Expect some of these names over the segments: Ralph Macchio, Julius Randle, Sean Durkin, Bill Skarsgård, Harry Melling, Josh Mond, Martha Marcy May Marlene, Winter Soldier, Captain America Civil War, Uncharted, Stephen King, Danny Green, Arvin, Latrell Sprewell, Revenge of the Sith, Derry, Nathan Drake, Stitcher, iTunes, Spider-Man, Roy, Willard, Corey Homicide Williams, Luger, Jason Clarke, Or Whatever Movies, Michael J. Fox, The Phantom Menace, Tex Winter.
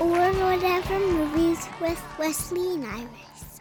Or Whatever Movies with Wesley and Iris.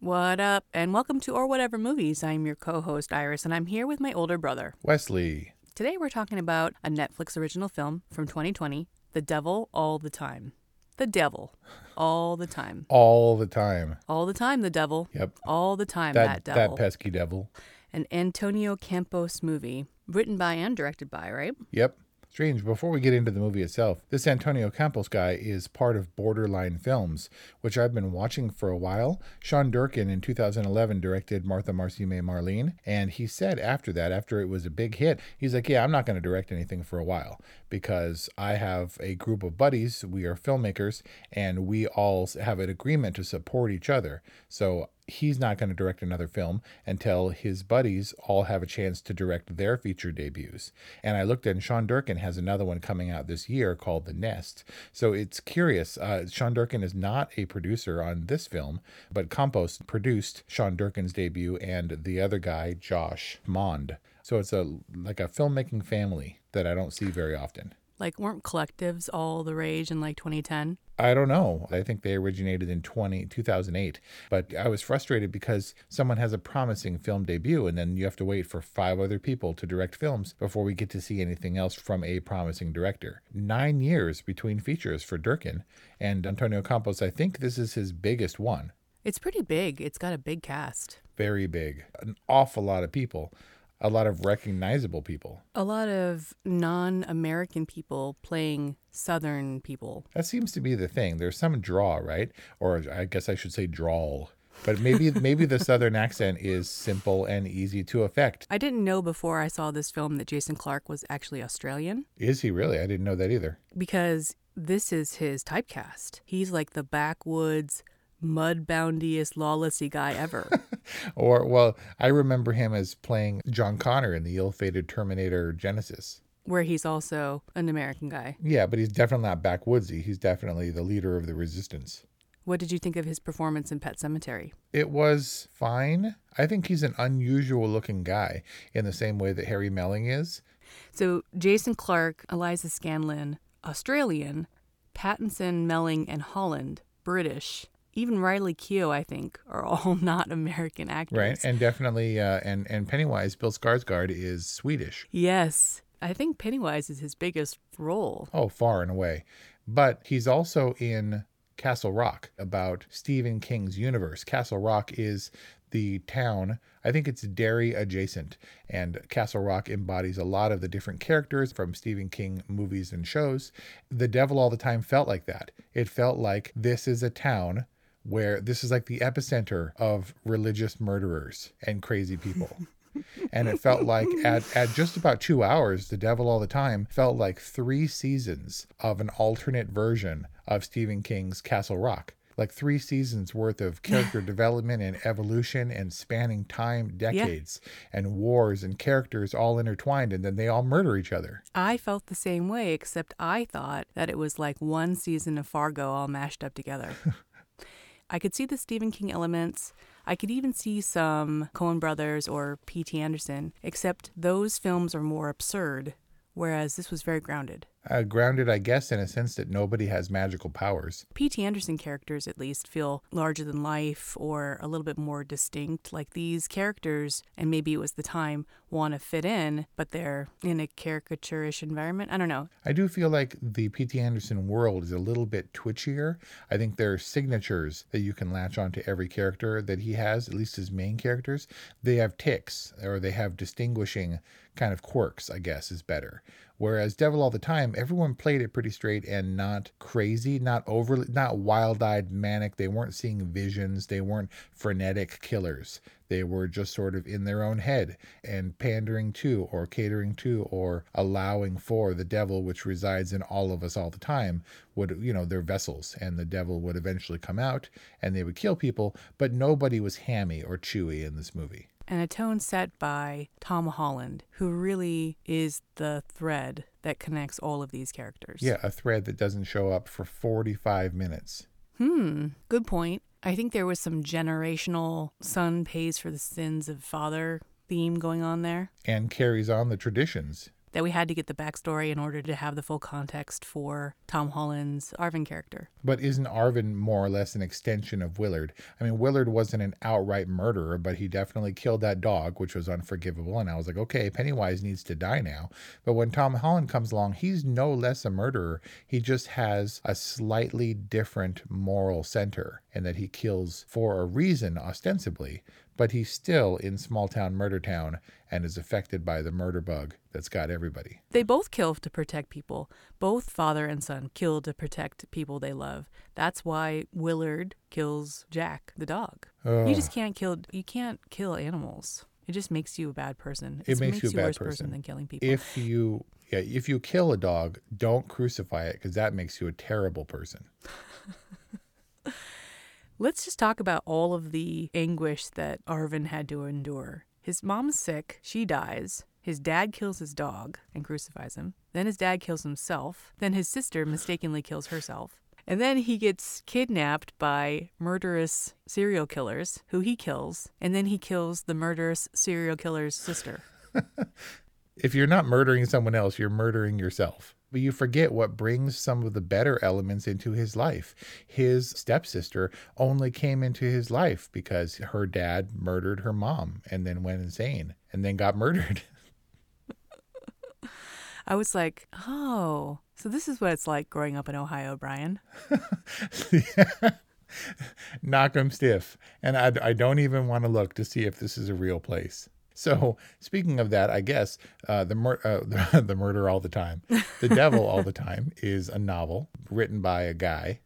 What up, and welcome to Or Whatever Movies. I'm your co-host, Iris, and I'm here with my older brother, Wesley. Today we're talking about a Netflix original film from 2020, The Devil All the Time. The Devil. All the time. All the time. All the time, the devil. Yep. All the time, that devil. That pesky devil. An Antonio Campos movie, written by and directed by, right? Yep. Strange, before we get into the movie itself, this Antonio Campos guy is part of Borderline Films, which I've been watching for a while. Sean Durkin in 2011 directed Martha Marcy May Marlene, and he said after that, after it was a big hit, he's like, yeah, I'm not going to direct anything for a while because I have a group of buddies, we are filmmakers, and we all have an agreement to support each other. So he's not going to direct another film until his buddies all have a chance to direct their feature debuts. And I looked, and Sean Durkin has another one coming out this year called The Nest. So it's curious. Sean Durkin is not a producer on this film, but Campos produced Sean Durkin's debut and the other guy, Josh Mond. So it's like a filmmaking family that I don't see very often. Like, weren't collectives all the rage in, like, 2010? I don't know. I think they originated in 2008. But I was frustrated because someone has a promising film debut, and then you have to wait for 5 other people to direct films before we get to see anything else from a promising director. 9 years between features for Durkin and Antonio Campos. I think this is his biggest one. It's pretty big. It's got a big cast. Very big. An awful lot of people. A lot of recognizable people. A lot of non-American people playing Southern people. That seems to be the thing. There's some draw, right? Or I guess I should say drawl. But maybe the Southern accent is simple and easy to affect. I didn't know before I saw this film that Jason Clarke was actually Australian. Is he really? I didn't know that either. Because this is his typecast. He's like the backwoods, mudboundiest, lawlessy guy ever. Or, well, I remember him as playing John Connor in the ill-fated Terminator Genesis. Where he's also an American guy. Yeah, but he's definitely not backwoodsy. He's definitely the leader of the resistance. What did you think of his performance in Pet Sematary? It was fine. I think he's an unusual-looking guy in the same way that Harry Melling is. So Jason Clarke, Eliza Scanlon, Australian, Pattinson, Melling, and Holland, British. Even Riley Keough, I think, are all not American actors. Right, and definitely, and Pennywise, Bill Skarsgård, is Swedish. Yes, I think Pennywise is his biggest role. Oh, far and away. But he's also in Castle Rock, about Stephen King's universe. Castle Rock is the town, I think it's Derry adjacent, and Castle Rock embodies a lot of the different characters from Stephen King movies and shows. The Devil All the Time felt like that. It felt like this is a town where this is like the epicenter of religious murderers and crazy people. And it felt like at just about 2 hours, The Devil All the Time felt like 3 seasons of an alternate version of Stephen King's Castle Rock. Like 3 seasons worth of character development and evolution and spanning time, decades, and wars and characters all intertwined, and then they all murder each other. I felt the same way, except I thought that it was like 1 season of Fargo all mashed up together. I could see the Stephen King elements. I could even see some Coen Brothers or P.T. Anderson, except those films are more absurd, whereas this was very grounded. Grounded, I guess, in a sense that nobody has magical powers. P.T. Anderson characters, at least, feel larger than life or a little bit more distinct. Like these characters, and maybe it was the time, want to fit in, but they're in a caricature-ish environment. I don't know. I do feel like the P.T. Anderson world is a little bit twitchier. I think there are signatures that you can latch onto every character that he has, at least his main characters. They have tics, or they have distinguishing kind of quirks, I guess, is better. Whereas Devil All the Time, everyone played it pretty straight and not crazy, not overly, not wild-eyed manic. They weren't seeing visions. They weren't frenetic killers. They were just sort of in their own head and pandering to or catering to or allowing for the devil, which resides in all of us all the time. They're vessels, and the devil would eventually come out and they would kill people, but nobody was hammy or chewy in this movie. And a tone set by Tom Holland, who really is the thread that connects all of these characters. Yeah, a thread that doesn't show up for 45 minutes. Good point. I think there was some generational son pays for the sins of father theme going on there. And carries on the traditions. That we had to get the backstory in order to have the full context for Tom Holland's Arvin character. But isn't Arvin more or less an extension of Willard? I mean, Willard wasn't an outright murderer, but he definitely killed that dog, which was unforgivable. And I was like, okay, Pennywise needs to die now. But when Tom Holland comes along, he's no less a murderer. He just has a slightly different moral center, and that he kills for a reason, ostensibly. But he's still in small-town murder town and is affected by the murder bug that's got everybody. They both kill to protect people. Both father and son kill to protect people they love. That's why Willard kills Jack, the dog. Oh. You can't kill animals. It just makes you a bad person. It makes you a worse person than killing people. If you kill a dog, don't crucify it, because that makes you a terrible person. Let's just talk about all of the anguish that Arvin had to endure. His mom's sick. She dies. His dad kills his dog and crucifies him. Then his dad kills himself. Then his sister mistakenly kills herself. And then he gets kidnapped by murderous serial killers who he kills. And then he kills the murderous serial killer's sister. If you're not murdering someone else, you're murdering yourself. But you forget what brings some of the better elements into his life. His stepsister only came into his life because her dad murdered her mom and then went insane and then got murdered. I was like, oh, so this is what it's like growing up in Ohio, Brian. Yeah. Knock 'em stiff. And I don't even want to look to see if this is a real place. So speaking of that, I guess the Murder All the Time, The Devil All the Time is a novel written by a guy.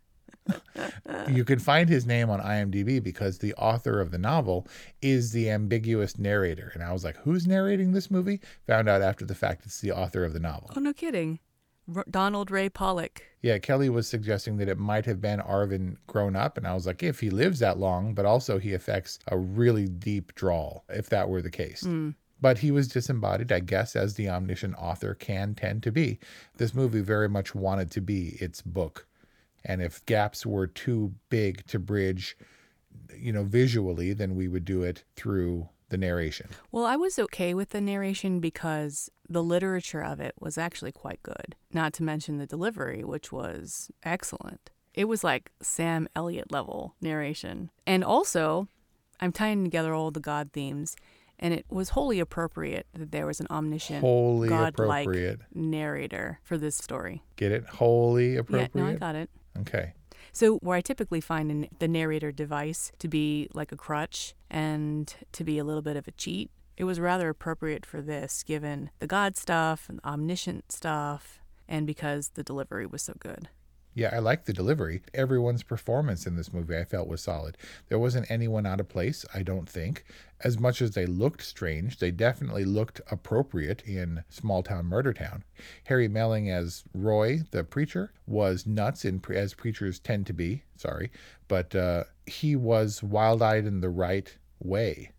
You can find his name on IMDb because the author of the novel is the ambiguous narrator. And I was like, who's narrating this movie? Found out after the fact it's the author of the novel. Oh, no kidding. Donald Ray Pollock. Yeah, Kelly was suggesting that it might have been Arvin grown up, and I was like, if he lives that long, but also he affects a really deep drawl, if that were the case. But he was disembodied, I guess, as the omniscient author can tend to be. This movie very much wanted to be its book, and if gaps were too big to bridge, visually, then we would do it through the narration. Well, I was okay with the narration because the literature of it was actually quite good, not to mention the delivery, which was excellent. It was like Sam Elliott level narration. And also, I'm tying together all the God themes, and it was wholly appropriate that there was an omniscient, God-like narrator for this story. Get it? Wholly appropriate? Yeah, no, I got it. Okay. So where I typically find the narrator device to be like a crutch and to be a little bit of a cheat, it was rather appropriate for this, given the God stuff and the omniscient stuff, and because the delivery was so good. Yeah, I like the delivery. Everyone's performance in this movie, I felt, was solid. There wasn't anyone out of place, I don't think. As much as they looked strange, they definitely looked appropriate in Small Town Murder Town. Harry Melling as Roy, the preacher, was nuts, as preachers tend to be, but he was wild-eyed in the right way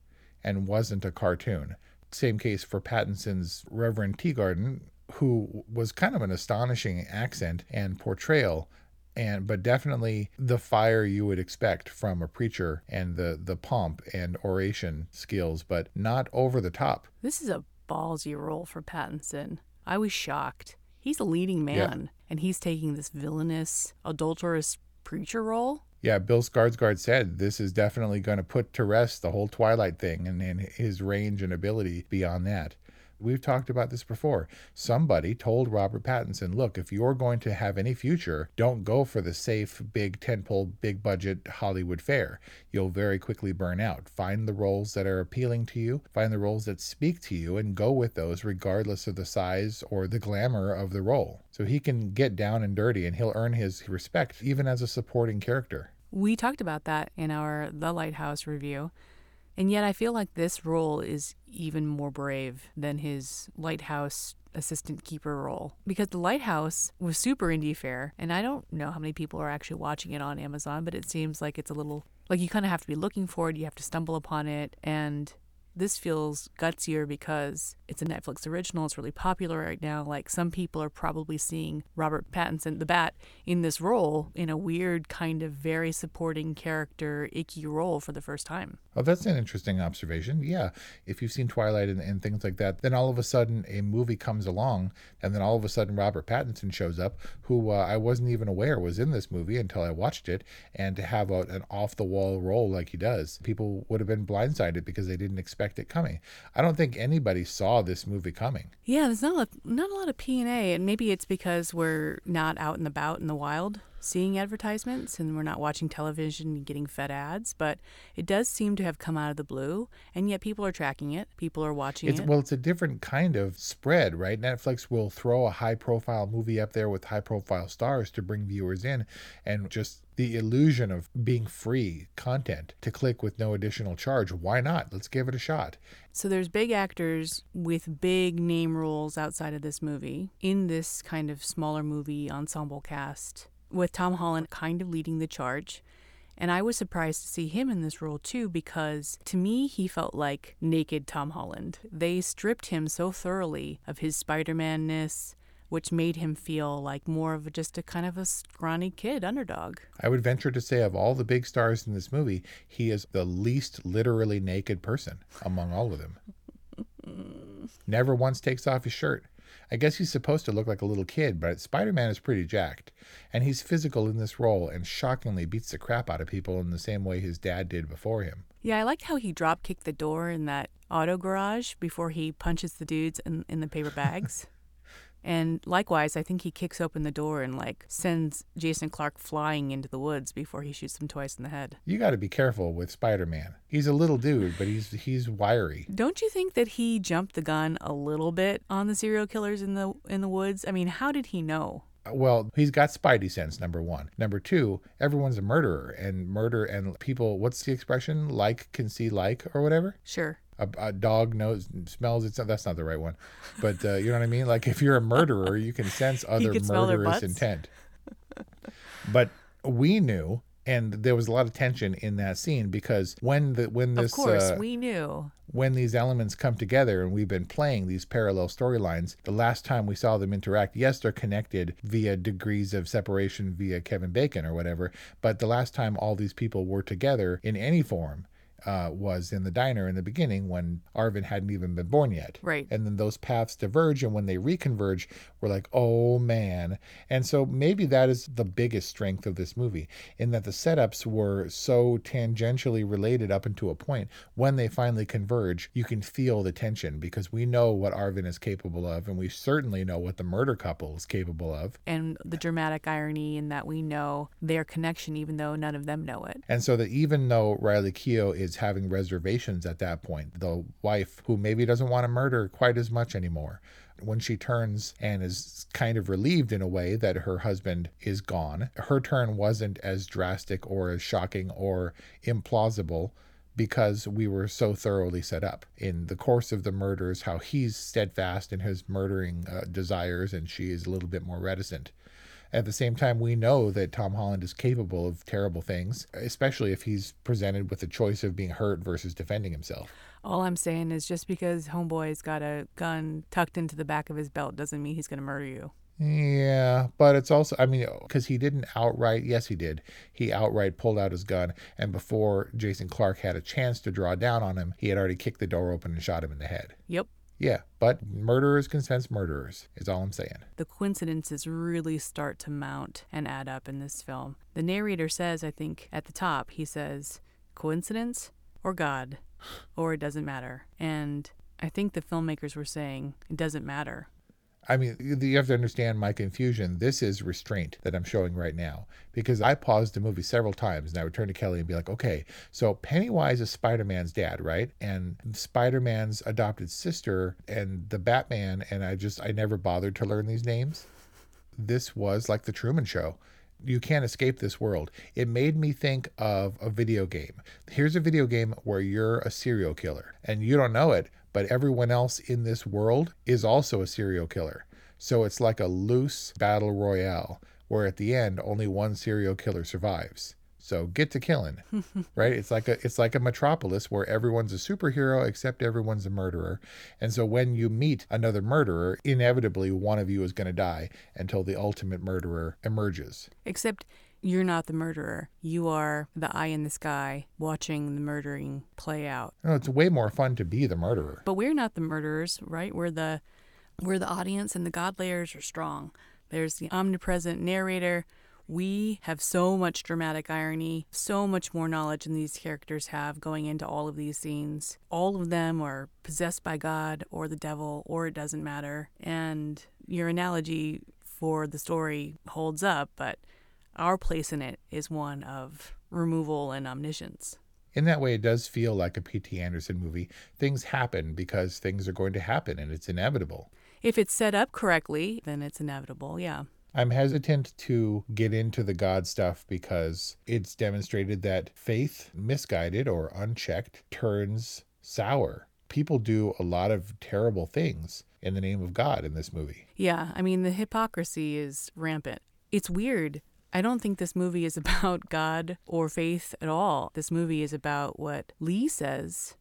and wasn't a cartoon. Same case for Pattinson's Reverend Teagarden, who was kind of an astonishing accent and portrayal, but definitely the fire you would expect from a preacher and the pomp and oration skills, but not over the top. This is a ballsy role for Pattinson. I was shocked. he's a leading man, and he's taking this villainous, adulterous preacher role. Yeah, Bill Skarsgård said this is definitely going to put to rest the whole Twilight thing and his range and ability beyond that. We've talked about this before. Somebody told Robert Pattinson, look, if you're going to have any future, don't go for the safe, big tentpole, big budget Hollywood fare. You'll very quickly burn out. Find the roles that are appealing to you, find the roles that speak to you, and go with those regardless of the size or the glamour of the role. So he can get down and dirty and he'll earn his respect even as a supporting character. We talked about that in our The Lighthouse review. And yet I feel like this role is even more brave than his lighthouse assistant keeper role. Because The Lighthouse was super indie fare, and I don't know how many people are actually watching it on Amazon, but it seems like it's a little, like you kind of have to be looking for it, you have to stumble upon it, and this feels gutsier because it's a Netflix original, it's really popular right now. Like, some people are probably seeing Robert Pattinson, the Bat, in this role, in a weird kind of very supporting character, icky role for the first time. Oh, that's an interesting observation. Yeah, if you've seen Twilight and things like that, then all of a sudden a movie comes along, and then all of a sudden Robert Pattinson shows up, who I wasn't even aware was in this movie until I watched it, and to have an off-the-wall role like he does, people would have been blindsided because they didn't expect it coming. I don't think anybody saw this movie coming. Yeah, there's not a lot of P&A, and maybe it's because we're not out and about in the wild seeing advertisements, and we're not watching television and getting fed ads, but it does seem to have come out of the blue, and yet people are tracking it, people are watching it. Well, it's a different kind of spread, right? Netflix will throw a high-profile movie up there with high-profile stars to bring viewers in, and just the illusion of being free content to click with no additional charge. Why not? Let's give it a shot. So there's big actors with big name roles outside of this movie in this kind of smaller movie ensemble cast, with Tom Holland kind of leading the charge. And I was surprised to see him in this role too, because to me, he felt like naked Tom Holland. They stripped him so thoroughly of his Spider-Man-ness, which made him feel like more of just a kind of a scrawny kid underdog. I would venture to say of all the big stars in this movie, he is the least literally naked person among all of them. Never once takes off his shirt. I guess he's supposed to look like a little kid, but Spider-Man is pretty jacked. And he's physical in this role and shockingly beats the crap out of people in the same way his dad did before him. Yeah, I liked how he drop-kicked the door in that auto garage before he punches the dudes in the paper bags. And likewise, I think he kicks open the door and sends Jason Clarke flying into the woods before he shoots him twice in the head. You got to be careful with Spider-Man. He's a little dude, but he's wiry. Don't you think that he jumped the gun a little bit on the serial killers in the woods? I mean, how did he know? Well, he's got Spidey sense, number one. Number two, everyone's a murderer, and people, what's the expression? Like can see like or whatever? Sure. A dog smells it. That's not the right one. But you know what I mean? Like, if you're a murderer, you can sense other murderous intent. But we knew, and there was a lot of tension in that scene, because when these elements come together, and we've been playing these parallel storylines, the last time we saw them interact, yes, they're connected via degrees of separation via Kevin Bacon or whatever, but the last time all these people were together in any form was in the diner in the beginning, when Arvin hadn't even been born yet. Right. And then those paths diverge, and when they reconverge, we're like, oh man. And so maybe that is the biggest strength of this movie, in that the setups were so tangentially related up until a point. When they finally converge, you can feel the tension, because we know what Arvin is capable of, and we certainly know what the murder couple is capable of. And the dramatic irony in that we know their connection, even though none of them know it. And so that even though Riley Keough is having reservations at that point, the wife who maybe doesn't want to murder quite as much anymore, when she turns and is kind of relieved in a way that her husband is gone, her turn wasn't as drastic or as shocking or implausible, because we were so thoroughly set up in the course of the murders, how he's steadfast in his murdering desires and she is a little bit more reticent. At the same time, we know that Tom Holland is capable of terrible things, especially if he's presented with the choice of being hurt versus defending himself. All I'm saying is, just because homeboy's got a gun tucked into the back of his belt doesn't mean he's going to murder you. Yeah, but it's also, I mean, because he didn't outright, yes he did, he outright pulled out his gun, and before Jason Clarke had a chance to draw down on him, he had already kicked the door open and shot him in the head. Yep. Yeah, but murderers can sense murderers, is all I'm saying. The coincidences really start to mount and add up in this film. The narrator says, I think, at the top, he says, coincidence or God, or it doesn't matter. And I think the filmmakers were saying, it doesn't matter. I mean, you have to understand my confusion. This is restraint that I'm showing right now, because I paused the movie several times and I would turn to Kelly and be like, okay, so Pennywise is Spider-Man's dad, right? And Spider-Man's adopted sister and the Batman, and I never bothered to learn these names. This was like The Truman Show. You can't escape this world. It made me think of a video game. Here's a video game where you're a serial killer and you don't know it, but everyone else in this world is also a serial killer. So it's like a loose battle royale where at the end only one serial killer survives. So get to killing, right? It's like a Metropolis where everyone's a superhero except everyone's a murderer. And so when you meet another murderer, inevitably one of you is going to die until the ultimate murderer emerges. Except you're not the murderer. You are the eye in the sky watching the murdering play out. No, it's way more fun to be the murderer. But we're not the murderers, right? We're the audience, and the God layers are strong. There's the omnipresent narrator. We have so much dramatic irony, so much more knowledge than these characters have going into all of these scenes. All of them are possessed by God or the devil, or it doesn't matter. And your analogy for the story holds up, but our place in it is one of removal and omniscience. In that way, it does feel like a P.T. Anderson movie. Things happen because things are going to happen, and it's inevitable. If it's set up correctly, then it's inevitable, yeah. I'm hesitant to get into the God stuff because it's demonstrated that faith, misguided or unchecked, turns sour. People do a lot of terrible things in the name of God in this movie. Yeah, I mean, the hypocrisy is rampant. It's weird. I don't think this movie is about God or faith at all. This movie is about what Lee says.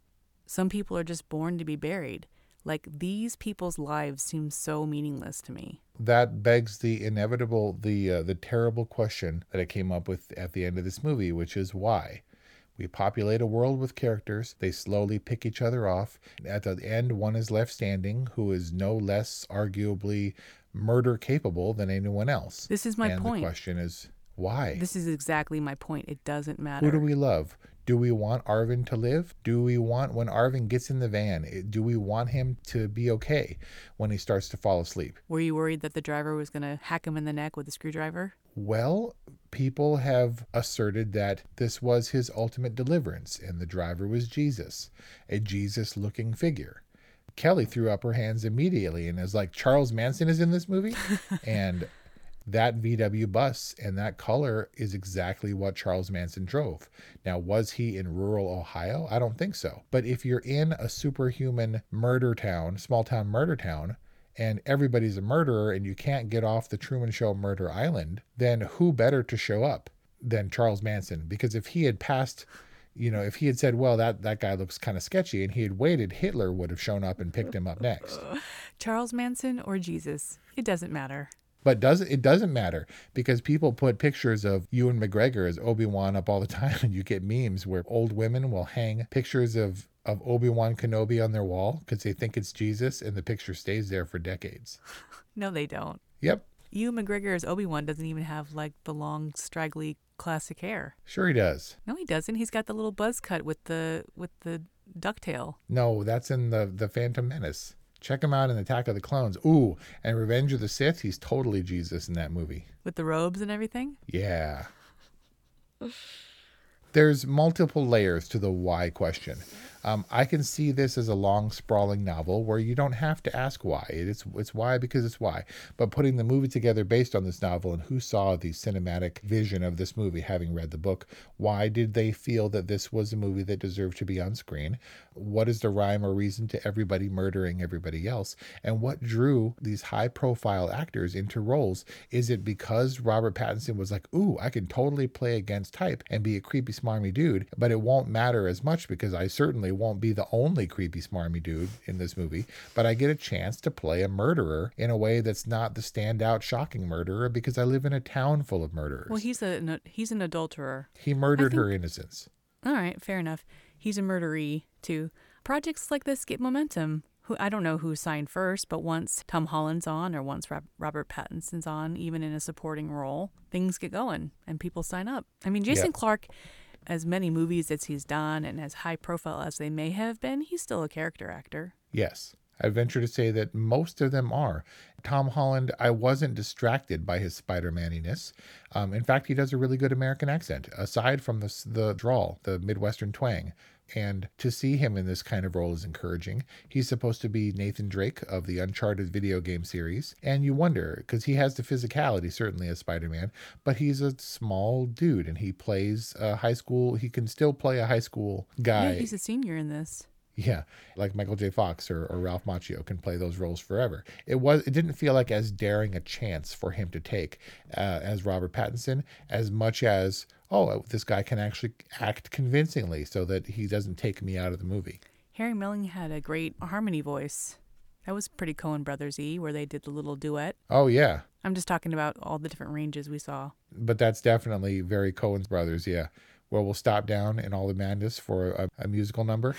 Some people are just born to be buried. Like, these people's lives seem so meaningless to me. That begs the inevitable, the terrible question that I came up with at the end of this movie, which is why? We populate a world with characters. They slowly pick each other off. At the end, one is left standing, who is no less arguably murder capable than anyone else. This is my point. And the question is, why? This is exactly my point. It doesn't matter. Who do we love? Do we want Arvin to live? Do we want, when Arvin gets in the van, do we want him to be okay when he starts to fall asleep? Were you worried that the driver was going to hack him in the neck with a screwdriver? Well, people have asserted that this was his ultimate deliverance, and the driver was Jesus, a Jesus-looking figure. Kelly threw up her hands immediately and is like, Charles Manson is in this movie? And that VW bus and that color is exactly what Charles Manson drove. Now, was he in rural Ohio? I don't think so. But if you're in a superhuman murder town, small town murder town, and everybody's a murderer and you can't get off the Truman Show Murder Island, then who better to show up than Charles Manson? Because if he had passed... You know, if he had said, well, that guy looks kind of sketchy, and he had waited, Hitler would have shown up and picked him up next. Charles Manson or Jesus, it doesn't matter. But it doesn't matter, because people put pictures of Ewan McGregor as Obi-Wan up all the time, and you get memes where old women will hang pictures of Obi-Wan Kenobi on their wall because they think it's Jesus, and the picture stays there for decades. No, they don't. Yep. Ewan McGregor as Obi-Wan doesn't even have, like, the long, straggly, classic hair. Sure he does. No, he doesn't. He's got the little buzz cut with the ducktail. No, that's in the Phantom Menace. Check him out in Attack of the Clones. Ooh, and Revenge of the Sith, he's totally Jesus in that movie. With the robes and everything? Yeah. There's multiple layers to the why question. I can see this as a long, sprawling novel where you don't have to ask why. It's why because it's why. But putting the movie together based on this novel and who saw the cinematic vision of this movie having read the book, why did they feel that this was a movie that deserved to be on screen? What is the rhyme or reason to everybody murdering everybody else? And what drew these high-profile actors into roles? Is it because Robert Pattinson was like, ooh, I can totally play against type and be a creepy smarmy dude, but it won't matter as much because I certainly won't be the only creepy smarmy dude in this movie, but I get a chance to play a murderer in a way that's not the standout shocking murderer because I live in a town full of murderers. Well, he's an adulterer. He murdered her innocence. All right, fair enough. He's a murderee too. Projects like this get momentum. who I don't know who signed first, but once Tom Holland's on or once Robert Pattinson's on, even in a supporting role, things get going and people sign up. I mean, Jason Clarke, as many movies as he's done and as high profile as they may have been, he's still a character actor. Yes. I venture to say that most of them are. Tom Holland, I wasn't distracted by his Spider-Man-iness. In fact, he does a really good American accent, aside from the drawl, the Midwestern twang. And to see him in this kind of role is encouraging. He's supposed to be Nathan Drake of the Uncharted video game series. And you wonder, because he has the physicality, certainly, as Spider-Man, but he's a small dude, and he plays a high school. He can still play a high school guy. Yeah, he's a senior in this. Yeah, like Michael J. Fox or Ralph Macchio can play those roles forever. It didn't feel like as daring a chance for him to take as Robert Pattinson as much as, oh, this guy can actually act convincingly so that he doesn't take me out of the movie. Harry Melling had a great harmony voice. That was pretty Coen Brothers-y, where they did the little duet. Oh, yeah. I'm just talking about all the different ranges we saw. But that's definitely very Coen Brothers, yeah. Well, we'll stop down in all the madness for a musical number.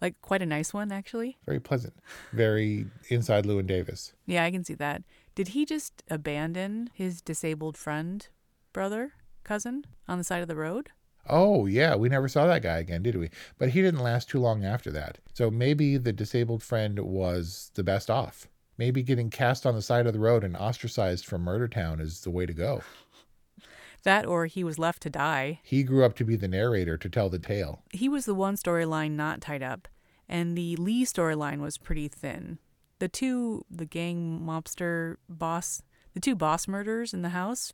Like quite a nice one, actually. Very pleasant. Very inside Llewyn Davis. Yeah, I can see that. Did he just abandon his disabled friend, brother, cousin on the side of the road? Oh, yeah. We never saw that guy again, did we? But he didn't last too long after that. So maybe the disabled friend was the best off. Maybe getting cast on the side of the road and ostracized from Murder Town is the way to go. That or he was left to die. He grew up to be the narrator to tell the tale. He was the one storyline not tied up, and the Lee storyline was pretty thin. The gang mobster boss, the two boss murders in the house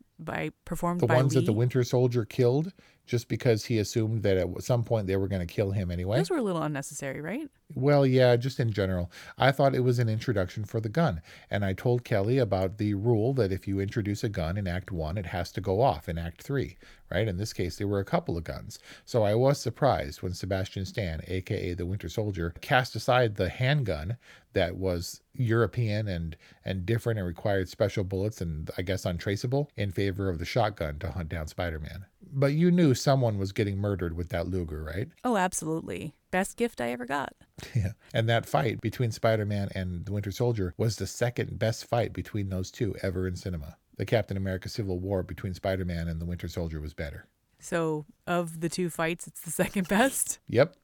performed by Lee. The ones that the Winter Soldier killed just because he assumed that at some point they were going to kill him anyway. Those were a little unnecessary, right? Well, yeah, just in general. I thought it was an introduction for the gun. And I told Kelly about the rule that if you introduce a gun in Act 1, it has to go off in Act 3, right? In this case, there were a couple of guns. So I was surprised when Sebastian Stan, a.k.a. the Winter Soldier, cast aside the handgun that was European and different and required special bullets and, I guess, untraceable in favor of the shotgun to hunt down Spider-Man. But you knew someone was getting murdered with that Luger, right? Oh, absolutely. Best gift I ever got. Yeah. And that fight between Spider-Man and the Winter Soldier was the second best fight between those two ever in cinema. The Captain America Civil War between Spider-Man and the Winter Soldier was better. So of the two fights, it's the second best? Yep.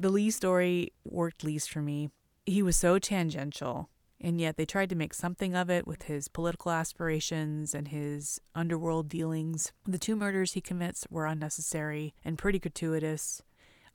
The Lee story worked least for me. He was so tangential, and yet they tried to make something of it with his political aspirations and his underworld dealings. The two murders he commits were unnecessary and pretty gratuitous,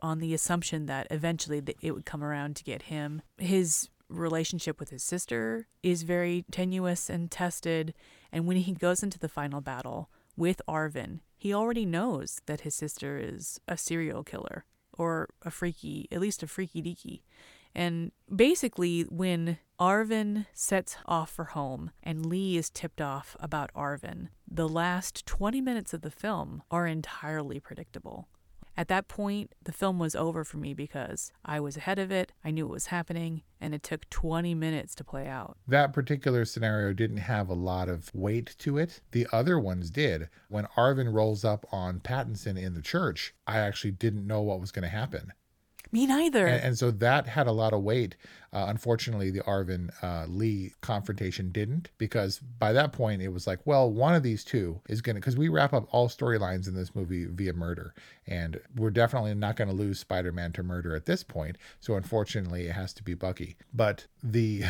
on the assumption that eventually it would come around to get him. His relationship with his sister is very tenuous and tested, and when he goes into the final battle with Arvin, he already knows that his sister is a serial killer or at least a freaky deaky. And basically, when Arvin sets off for home and Lee is tipped off about Arvin, the last 20 minutes of the film are entirely predictable. At that point, the film was over for me because I was ahead of it, I knew what was happening, and it took 20 minutes to play out. That particular scenario didn't have a lot of weight to it. The other ones did. When Arvin rolls up on Pattinson in the church, I actually didn't know what was going to happen. Me neither. And so that had a lot of weight. Unfortunately, the Arvin Lee confrontation didn't, because by that point it was like, well, one of these two is going to, because we wrap up all storylines in this movie via murder, and we're definitely not going to lose Spider-Man to murder at this point. So unfortunately, it has to be Bucky. But the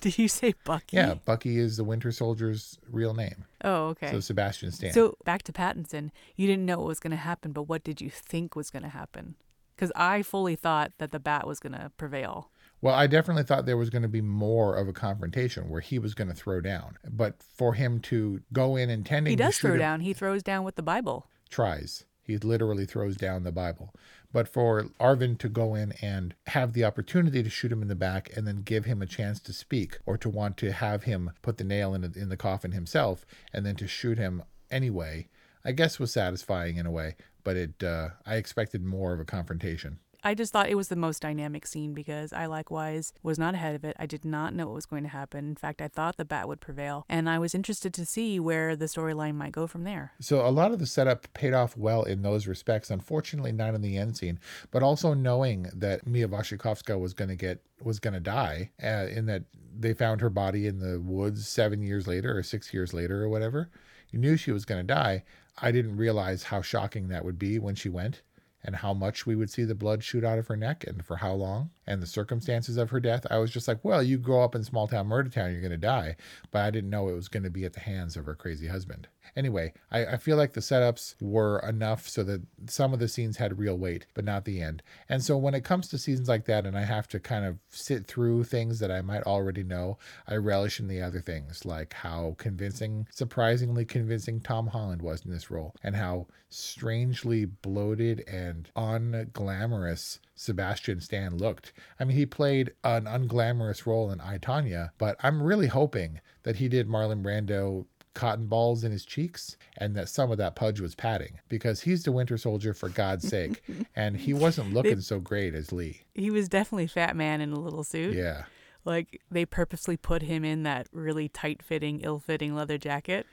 Did you say Bucky? Yeah, Bucky is the Winter Soldier's real name. Oh, okay. So Sebastian Stan. So back to Pattinson, you didn't know what was going to happen, but what did you think was going to happen? Because I fully thought that the bat was going to prevail. Well, I definitely thought there was going to be more of a confrontation where he was going to throw down. But for him to go in intending to shoot him... He does throw down. He throws down with the Bible. Tries. He literally throws down the Bible. But for Arvin to go in and have the opportunity to shoot him in the back and then give him a chance to speak, or to want to have him put the nail in the coffin himself and then to shoot him anyway, I guess was satisfying in a way. But I expected more of a confrontation. I just thought it was the most dynamic scene because I likewise was not ahead of it. I did not know what was going to happen. In fact, I thought the bat would prevail, and I was interested to see where the storyline might go from there. So a lot of the setup paid off well in those respects. Unfortunately, not in the end scene, but also knowing that Mia Wasikowska was going to die in that they found her body in the woods 7 years later or 6 years later or whatever. You knew she was going to die. I didn't realize how shocking that would be when she went, and how much we would see the blood shoot out of her neck and for how long and the circumstances of her death. I was just like, well, you grow up in small town murder town, you're going to die. But I didn't know it was going to be at the hands of her crazy husband. Anyway, I feel like the setups were enough so that some of the scenes had real weight, but not the end. And so when it comes to scenes like that and I have to kind of sit through things that I might already know, I relish in the other things, like how convincing, surprisingly convincing Tom Holland was in this role, and how strangely bloated and unglamorous Sebastian Stan looked. I mean, he played an unglamorous role in I, Tonya, but I'm really hoping that he did Marlon Brando cotton balls in his cheeks and that some of that pudge was padding, because he's the Winter Soldier for God's sake, and he wasn't looking so great as Lee. He was definitely Fat Man in a little suit. Yeah. Like, they purposely put him in that really tight-fitting, ill-fitting leather jacket.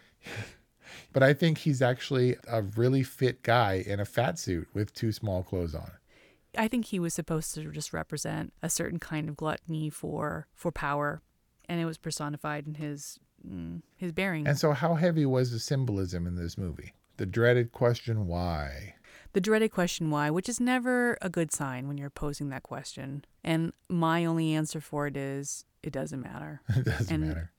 But I think he's actually a really fit guy in a fat suit with too small clothes on. I think he was supposed to just represent a certain kind of gluttony for power, and it was personified in his bearing. And so how heavy was the symbolism in this movie? The dreaded question, why? The dreaded question, why, which is never a good sign when you're posing that question. And my only answer for it is, it doesn't matter. It doesn't matter.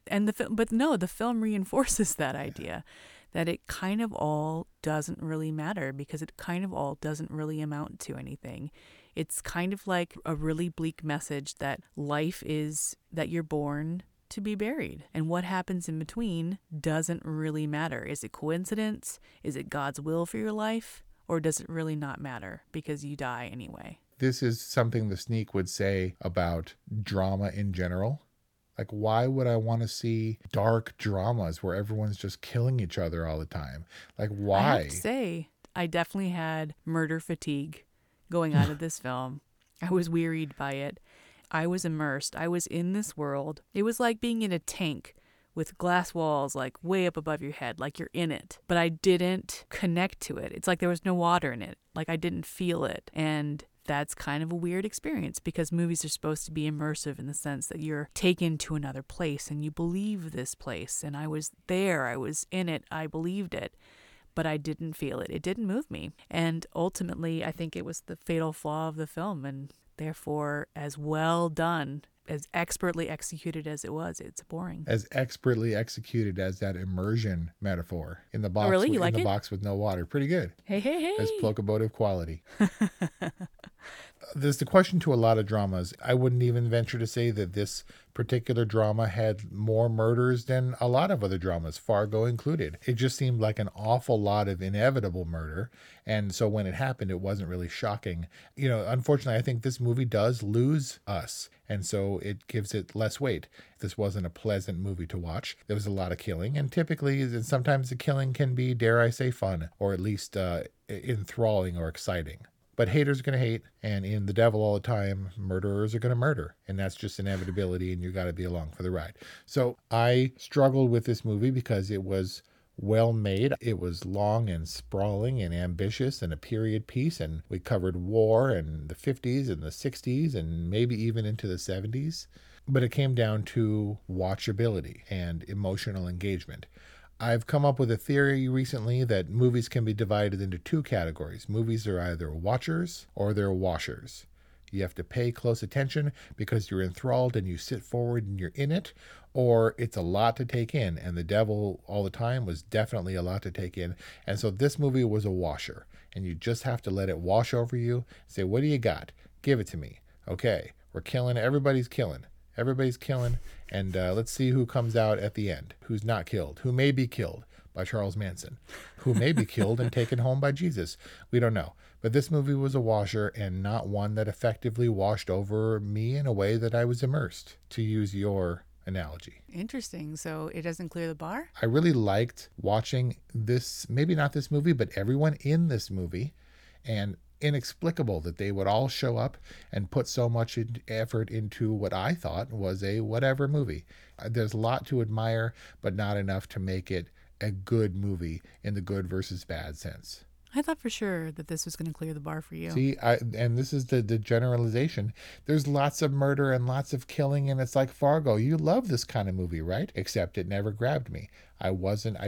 But the film reinforces that idea. Yeah. That it kind of all doesn't really matter, because it kind of all doesn't really amount to anything. It's kind of like a really bleak message that life is that you're born to be buried. And what happens in between doesn't really matter. Is it coincidence? Is it God's will for your life? Or does it really not matter because you die anyway? This is something the sneak would say about drama in general. Like, why would I want to see dark dramas where everyone's just killing each other all the time? Like, why? I have to say, I definitely had murder fatigue going out of this film. I was wearied by it. I was immersed. I was in this world. It was like being in a tank with glass walls, like, way up above your head, like you're in it. But I didn't connect to it. It's like there was no water in it. Like, I didn't feel it. And that's kind of a weird experience, because movies are supposed to be immersive in the sense that you're taken to another place and you believe this place. And I was there. I was in it. I believed it, but I didn't feel it. It didn't move me. And ultimately, I think it was the fatal flaw of the film. And therefore, as well done, as expertly executed as it was, it's boring. As expertly executed as that immersion metaphor in the box. Oh, really? You like it? In the box with no water. Pretty good. Hey. That's plocomotive quality. There's the question to a lot of dramas. I wouldn't even venture to say that this particular drama had more murders than a lot of other dramas, Fargo included. It just seemed like an awful lot of inevitable murder. And so when it happened, it wasn't really shocking. You know, unfortunately, I think this movie does lose us. And so it gives it less weight. This wasn't a pleasant movie to watch. There was a lot of killing. And typically, and sometimes the killing can be, dare I say, fun, or at least enthralling or exciting. But haters are going to hate, and in The Devil All the Time, murderers are going to murder, and that's just inevitability, and you got to be along for the ride. So I struggled with this movie because it was well made. It was long and sprawling and ambitious and a period piece, and we covered war and the 50s and the 60s and maybe even into the 70s. But it came down to watchability and emotional engagement. I've come up with a theory recently that movies can be divided into two categories. Movies are either watchers or they're washers. You have to pay close attention because you're enthralled and you sit forward and you're in it, or it's a lot to take in. And The Devil All the Time was definitely a lot to take in. And so this movie was a washer, and you just have to let it wash over you. Say, what do you got? Give it to me. Okay, we're killing. Everybody's killing. Everybody's killing, and let's see who comes out at the end, who's not killed, who may be killed by Charles Manson, who may be killed and taken home by Jesus. We don't know. But this movie was a washer, and not one that effectively washed over me in a way that I was immersed, to use your analogy. Interesting. So it doesn't clear the bar? I really liked watching this, maybe not this movie, but everyone in this movie. And inexplicable that they would all show up and put so much effort into what I thought was a whatever movie. There's a lot to admire, but not enough to make it a good movie in the good versus bad sense. I thought for sure that this was going to clear the bar for you. See, and this is the generalization. There's lots of murder and lots of killing, and it's like Fargo. You love this kind of movie, right? Except it never grabbed me. I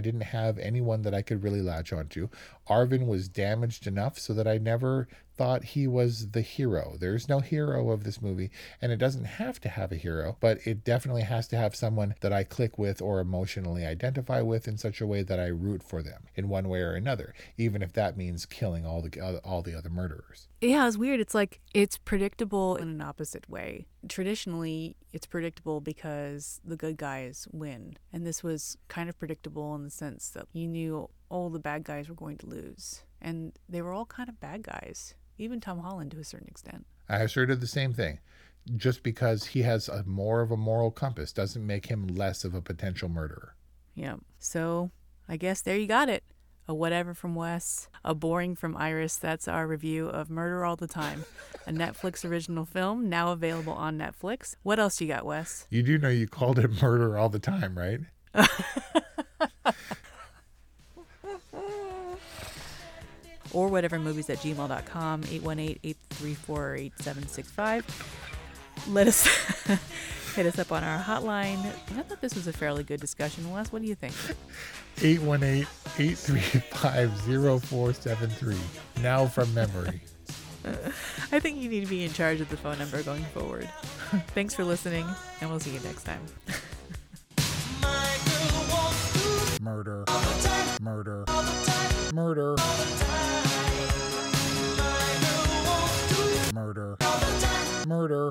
didn't have anyone that I could really latch onto. Arvin was damaged enough so that I never thought he was the hero. There's no hero of this movie, and it doesn't have to have a hero, but it definitely has to have someone that I click with or emotionally identify with in such a way that I root for them in one way or another, even if that means killing all the other murderers. Yeah, it's weird. It's like it's predictable in an opposite way. Traditionally, it's predictable because the good guys win, and this was kind of predictable in the sense that you knew all the bad guys were going to lose, and they were all kind of bad guys. Even Tom Holland to a certain extent. I sure did the same thing. Just because he has more of a moral compass doesn't make him less of a potential murderer. Yeah. So I guess there you got it. A whatever from Wes, a boring from Iris. That's our review of Murder All the Time, a Netflix original film now available on Netflix. What else you got, Wes? You do know you called it Murder All the Time, right? Or whatever movies at gmail.com, 818-834-8765. Let us hit us up on our hotline. I thought this was a fairly good discussion. Wes, what do you think? 818-835-0473. Now from memory. I think you need to be in charge of the phone number going forward. Thanks for listening, and we'll see you next time. Murder. Murder. Murder. Murder. Murder. Murder.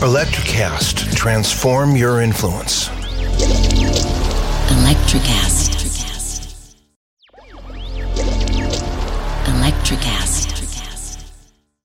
ElectroCast. Transform your influence. ElectroCast. ElectroCast.